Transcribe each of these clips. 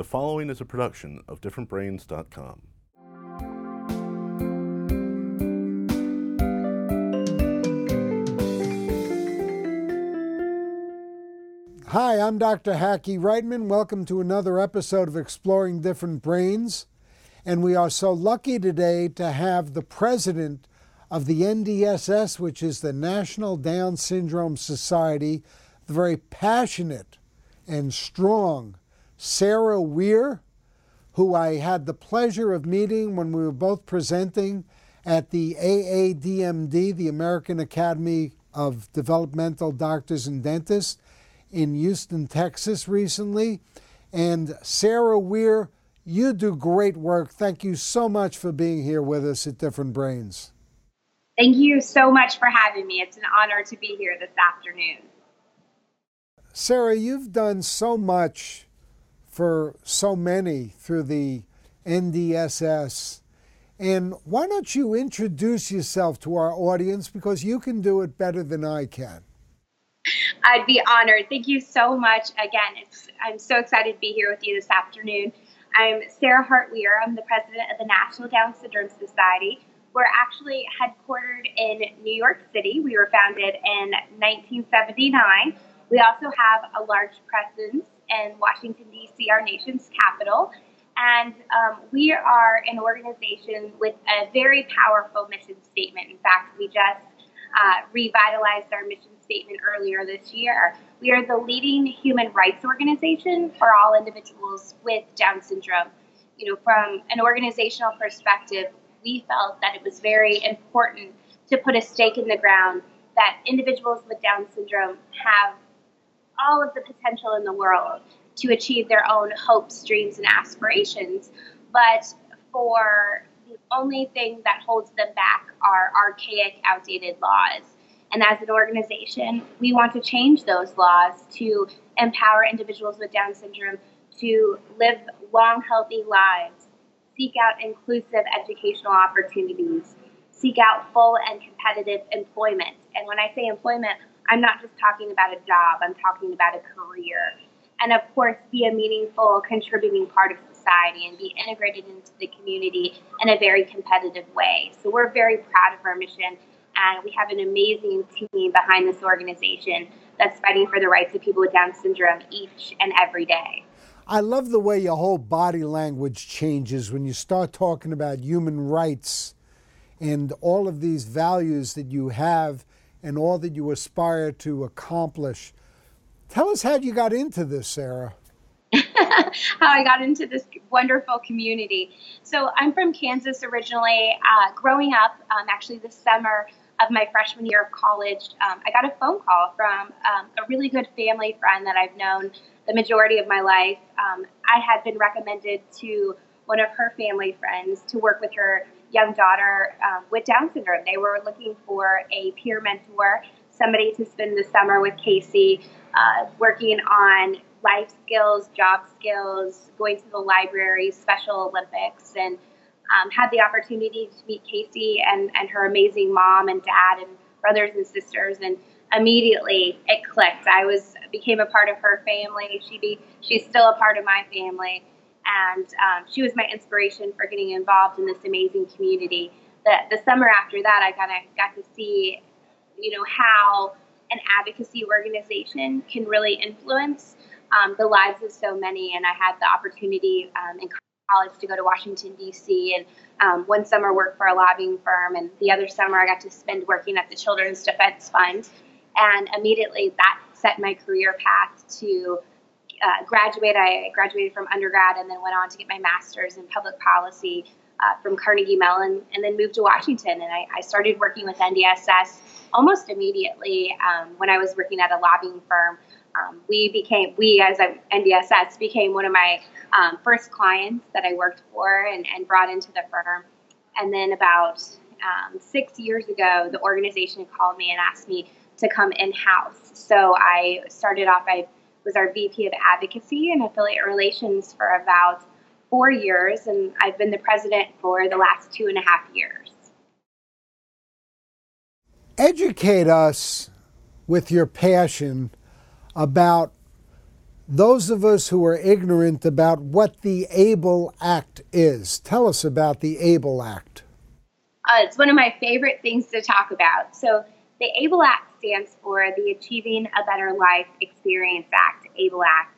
The following is a production of differentbrains.com. Hi, I'm Dr. Hackie Reitman. Welcome to another episode of Exploring Different Brains. And we are so lucky today to have the president of the NDSS, which is the National Down Syndrome Society, the very passionate and strong Sarah Weir, who I had the pleasure of meeting when we were both presenting at the AADMD, the American Academy of Developmental Doctors and Dentists, in Houston, Texas recently. And Sarah Weir, you do great work. Thank you so much for being here with us at Different Brains. Thank you so much for having me. It's an honor to be here this afternoon. Sarah, you've done so much for so many through the NDSS. And why don't you introduce yourself to our audience, because you can do it better than I can. I'd be honored. Thank you so much. Again, I'm so excited to be here with you this afternoon. I'm Sarah Hart Weir. I'm the president of the National Down Syndrome Society. We're actually headquartered in New York City. We were founded in 1979. We also have a large presence in Washington, D.C., our nation's capital. And we are an organization with a very powerful mission statement. In fact, we just revitalized our mission statement earlier this year. We are the leading human rights organization for all individuals with Down syndrome. You know, from an organizational perspective, we felt that it was very important to put a stake in the ground that individuals with Down syndrome have all of the potential in the world to achieve their own hopes, dreams, and aspirations. But for the only thing that holds them back are archaic, outdated laws. And as an organization, we want to change those laws to empower individuals with Down syndrome to live long, healthy lives, seek out inclusive educational opportunities, seek out full and competitive employment. And when I say employment, I'm not just talking about a job, I'm talking about a career. And of course, be a meaningful, contributing part of society and be integrated into the community in a very competitive way. So we're very proud of our mission, and we have an amazing team behind this organization that's fighting for the rights of people with Down syndrome each and every day. I love the way your whole body language changes when you start talking about human rights and all of these values that you have and all that you aspire to accomplish. Tell us how you got into this, Sarah. How I got into this wonderful community. So I'm from Kansas originally. Growing up, actually this summer of my freshman year of college, I got a phone call from a really good family friend that I've known the majority of my life. I had been recommended to one of her family friends to work with her young daughter with Down syndrome. They were looking for a peer mentor, somebody to spend the summer with Casey, working on life skills, job skills, going to the library, Special Olympics, and had the opportunity to meet Casey and her amazing mom and dad and brothers and sisters. And immediately it clicked. I became a part of her family. She's still a part of my family. And she was my inspiration for getting involved in this amazing community. The summer after that, I kind of got to see, you know, how an advocacy organization can really influence the lives of so many. And I had the opportunity in college to go to Washington, D.C. and one summer work for a lobbying firm. And the other summer I got to spend working at the Children's Defense Fund. And immediately that set my career path to I graduated from undergrad and then went on to get my master's in public policy from Carnegie Mellon, and then moved to Washington. And I started working with NDSS almost immediately when I was working at a lobbying firm. NDSS became one of my first clients that I worked for and brought into the firm. And then about 6 years ago, the organization called me and asked me to come in-house. So I started off by was our VP of Advocacy and Affiliate Relations for about 4 years, and I've been the president for the last 2.5 years. Educate us with your passion about those of us who are ignorant about what the ABLE Act is. Tell us about the ABLE Act. It's one of my favorite things to talk about. So the ABLE Act stands for the Achieving a Better Life Experience Act, ABLE Act.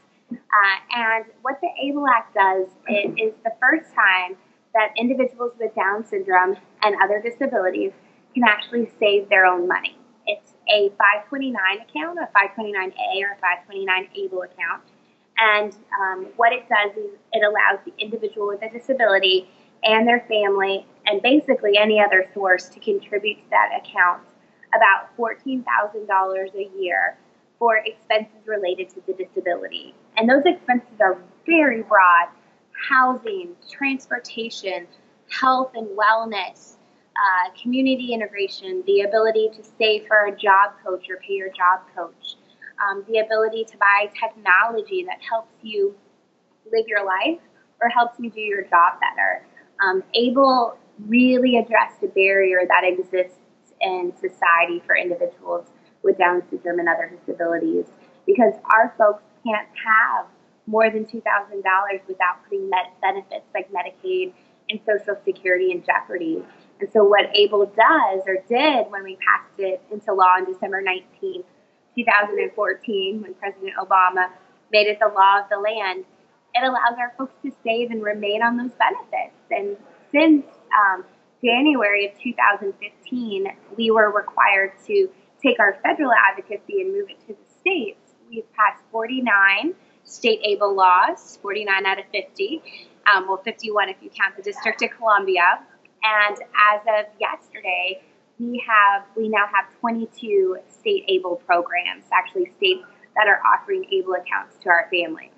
And what the ABLE Act does, it is the first time that individuals with Down syndrome and other disabilities can actually save their own money. It's a 529 account, a 529A or a 529 ABLE account. And what it does is it allows the individual with a disability and their family and basically any other source to contribute to that account about $14,000 a year for expenses related to the disability. And those expenses are very broad: housing, transportation, health and wellness, community integration, the ability to stay for a job coach or pay your job coach, the ability to buy technology that helps you live your life or helps you do your job better. ABLE really addressed a barrier that exists in society for individuals with Down syndrome and other disabilities, because our folks can't have more than $2,000 without putting benefits like Medicaid and Social Security in jeopardy. And so what ABLE does, or did when we passed it into law on December 19, 2014, when President Obama made it the law of the land, it allows our folks to save and remain on those benefits. And since January of 2015, we were required to take our federal advocacy and move it to the states. We've passed 49 state ABLE laws, 49 out of 50, well, 51 if you count the District of Columbia. And as of yesterday, we now have 22 state ABLE programs, actually states that are offering ABLE accounts to our families.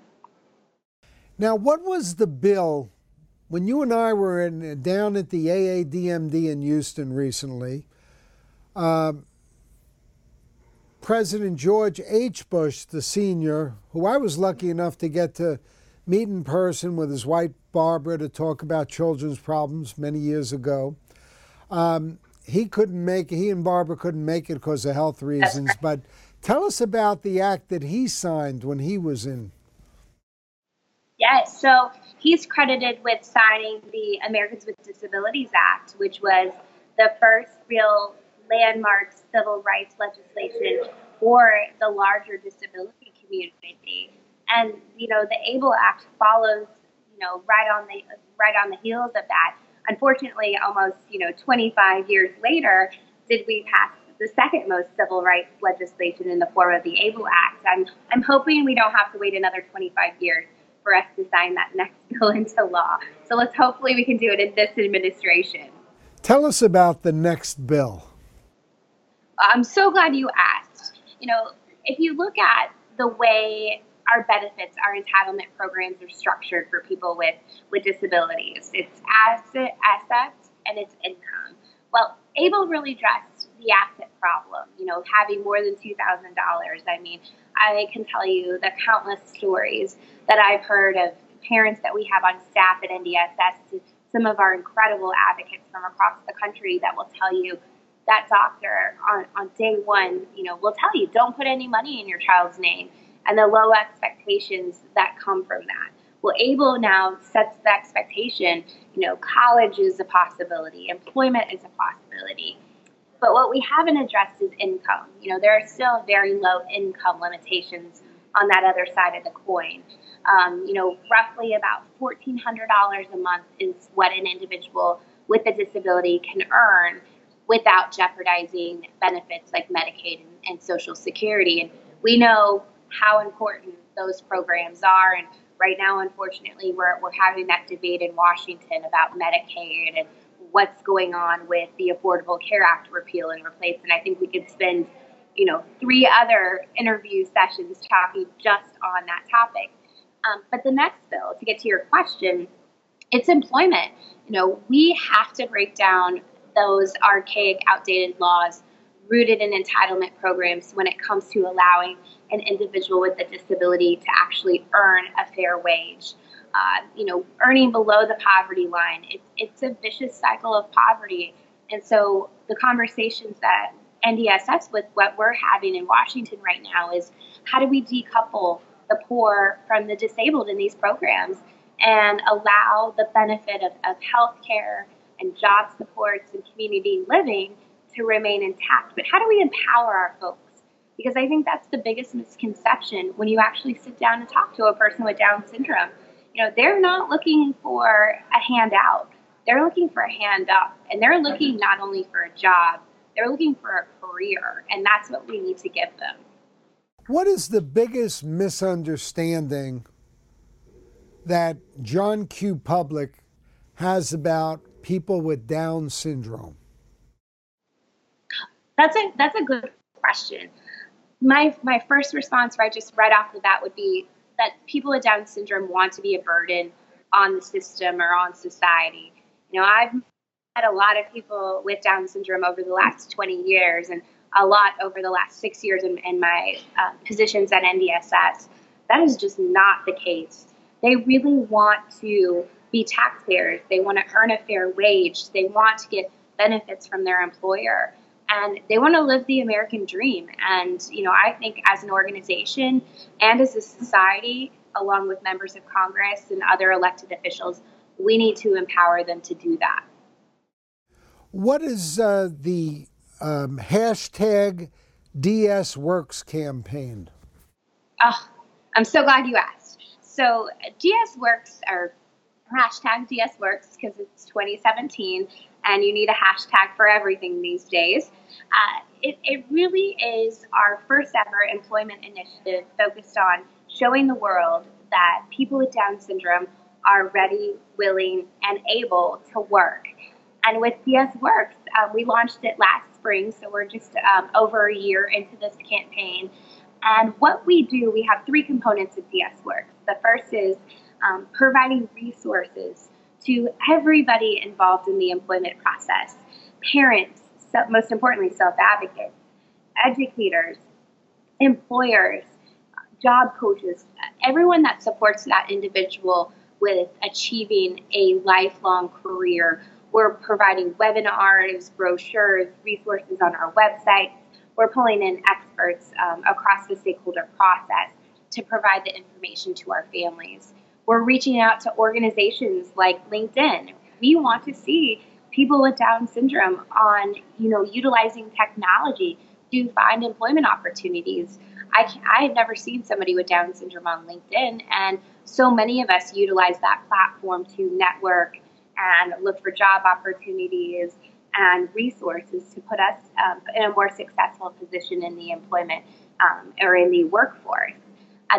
Now, what was the bill when you and I were down at the AADMD in Houston recently? President George H. Bush, the senior, who I was lucky enough to get to meet in person with his wife, Barbara, to talk about children's problems many years ago. He and Barbara couldn't make it because of health reasons, but tell us about the act that he signed when he was in. Yes, so he's credited with signing the Americans with Disabilities Act, which was the first real landmark civil rights legislation for the larger disability community. And, you know, the ABLE Act follows, you know, right on the heels of that. Unfortunately, almost, 25 years later, did we pass the second most civil rights legislation in the form of the ABLE Act. I'm hoping we don't have to wait another 25 years for us to sign that next bill into law. So let's hopefully we can do it in this administration. Tell us about the next bill. I'm so glad you asked. You know, if you look at the way our benefits, our entitlement programs are structured for people with disabilities, it's assets and it's income. Well, ABLE really addressed the asset problem, having more than $2,000. I mean, I can tell you the countless stories that I've heard of parents that we have on staff at NDSS, to some of our incredible advocates from across the country that will tell you that doctor on day one, will tell you don't put any money in your child's name, and the low expectations that come from that. Well, ABLE now sets the expectation, college is a possibility, employment is a possibility. But what we haven't addressed is income. There are still very low income limitations on that other side of the coin. Roughly about $1,400 a month is what an individual with a disability can earn without jeopardizing benefits like Medicaid and Social Security. And we know how important those programs are. And right now, unfortunately, we're having that debate in Washington about Medicaid and what's going on with the Affordable Care Act repeal and replace. And I think we could spend, 3 other interview sessions talking just on that topic. But the next bill, to get to your question, it's employment. We have to break down those archaic, outdated laws rooted in entitlement programs when it comes to allowing an individual with a disability to actually earn a fair wage. Earning below the poverty line, it's a vicious cycle of poverty. And so the conversations that NDSS, with what we're having in Washington right now, is how do we decouple the poor from the disabled in these programs and allow the benefit of health care and job supports and community living to remain intact. But how do we empower our folks? Because I think that's the biggest misconception when you actually sit down and talk to a person with Down syndrome. You know, they're not looking for a handout. They're looking for a hand up. And they're looking not only for a job, they're looking for a career. And that's what we need to give them. What is the biggest misunderstanding that John Q. Public has about people with Down syndrome? That's a good question. My first response right off the bat would be that people with Down syndrome want to be a burden on the system or on society. You know, I've met a lot of people with Down syndrome over the last 20 years and a lot over the last 6 years in my positions at NDSS. That is just not the case. They really want to be taxpayers. They want to earn a fair wage. They want to get benefits from their employer. And they want to live the American dream. And, you know, I think as an organization and as a society, along with members of Congress and other elected officials, we need to empower them to do that. What is the hashtag DSWorks campaign? Oh, I'm so glad you asked. So DSWorks, or hashtag DSWorks, because it's 2017, and you need a hashtag for everything these days. It really is our first ever employment initiative focused on showing the world that people with Down syndrome are ready, willing, and able to work. And with DSWorks, we launched it last spring, so we're just over a year into this campaign. And what we do, we have three components of DSWorks. The first is providing resources to everybody involved in the employment process, parents, so most importantly, self-advocates, educators, employers, job coaches, everyone that supports that individual with achieving a lifelong career. We're providing webinars, brochures, resources on our website. We're pulling in experts across the stakeholder process to provide the information to our families. We're reaching out to organizations like LinkedIn. We want to see people with Down syndrome on, you know, utilizing technology to find employment opportunities. I had never seen somebody with Down syndrome on LinkedIn, and so many of us utilize that platform to network and look for job opportunities and resources to put us in a more successful position in the employment or in the workforce.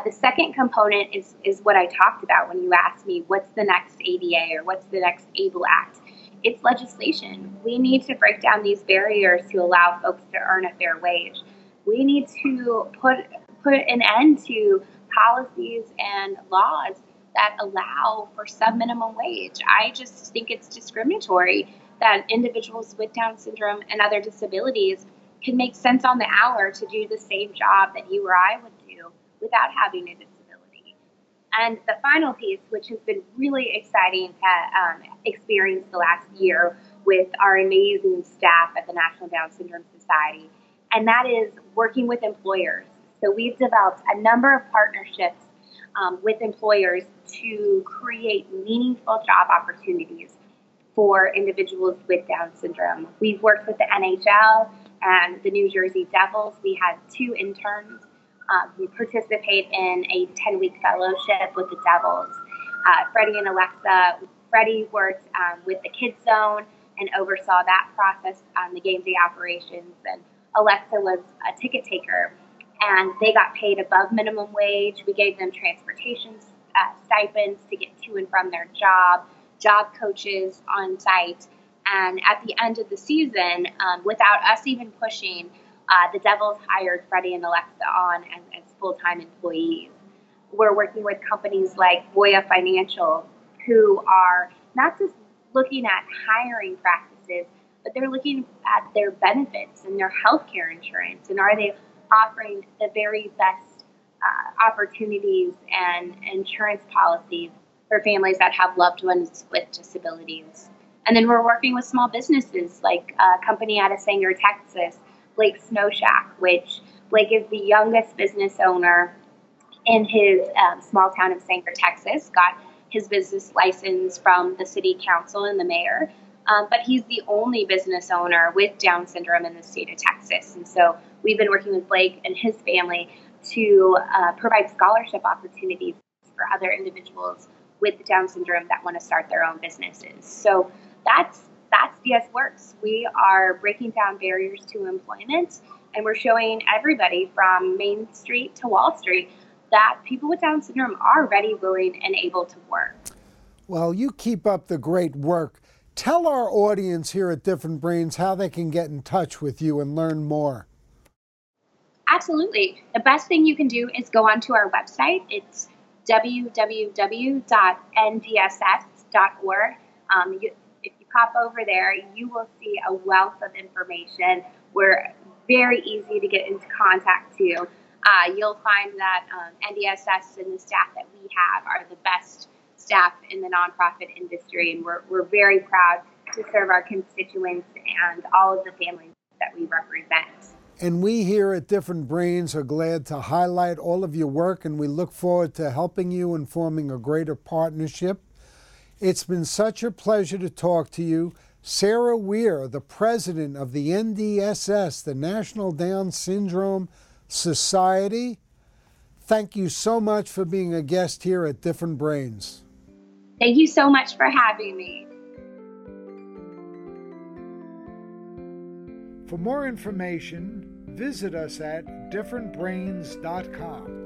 The second component is what I talked about when you asked me, what's the next ADA or what's the next ABLE Act? It's legislation. We need to break down these barriers to allow folks to earn a fair wage. We need to put an end to policies and laws that allow for subminimum wage. I just think it's discriminatory that individuals with Down syndrome and other disabilities can make cents on the hour to do the same job that you or I would do without having a disability. And the final piece, which has been really exciting to experience the last year with our amazing staff at the National Down Syndrome Society, and that is working with employers. So we've developed a number of partnerships with employers to create meaningful job opportunities for individuals with Down syndrome. We've worked with the NHL and the New Jersey Devils. We had two interns who participate in a 10-week fellowship with the Devils. Freddie and Alexa. Freddie worked with the Kids Zone and oversaw that process on the game day operations, and Alexa was a ticket taker, and they got paid above minimum wage. We gave them transportation stipends to get to and from their job, job coaches on site. And at the end of the season, without us even pushing, the Devils hired Freddie and Alexa on as full-time employees. We're working with companies like Voya Financial, who are not just looking at hiring practices, but they're looking at their benefits and their healthcare insurance, and are they offering the very best opportunities and insurance policies for families that have loved ones with disabilities. And then we're working with small businesses like a company out of Sanger, Texas, Blake Snowshack, which Blake is the youngest business owner in his small town of Sanger, Texas, got his business license from the city council and the mayor. But he's the only business owner with Down syndrome in the state of Texas. And so we've been working with Blake and his family to provide scholarship opportunities for other individuals with Down syndrome that want to start their own businesses. So that's DSWorks. We are breaking down barriers to employment, and we're showing everybody from Main Street to Wall Street that people with Down syndrome are ready, willing, and able to work. Well, you keep up the great work. Tell our audience here at Different Brains how they can get in touch with you and learn more. Absolutely. The best thing you can do is go onto our website. It's www.ndss.org. If you pop over there, you will see a wealth of information. We're very easy to get into contact to. You'll find that NDSS and the staff that we have are the best staff in the nonprofit industry, and we're very proud to serve our constituents and all of the families that we represent. And we here at Different Brains are glad to highlight all of your work, and we look forward to helping you and forming a greater partnership. It's been such a pleasure to talk to you. Sarah Weir, the president of the NDSS, the National Down Syndrome Society, thank you so much for being a guest here at Different Brains. Thank you so much for having me. For more information, visit us at differentbrains.com.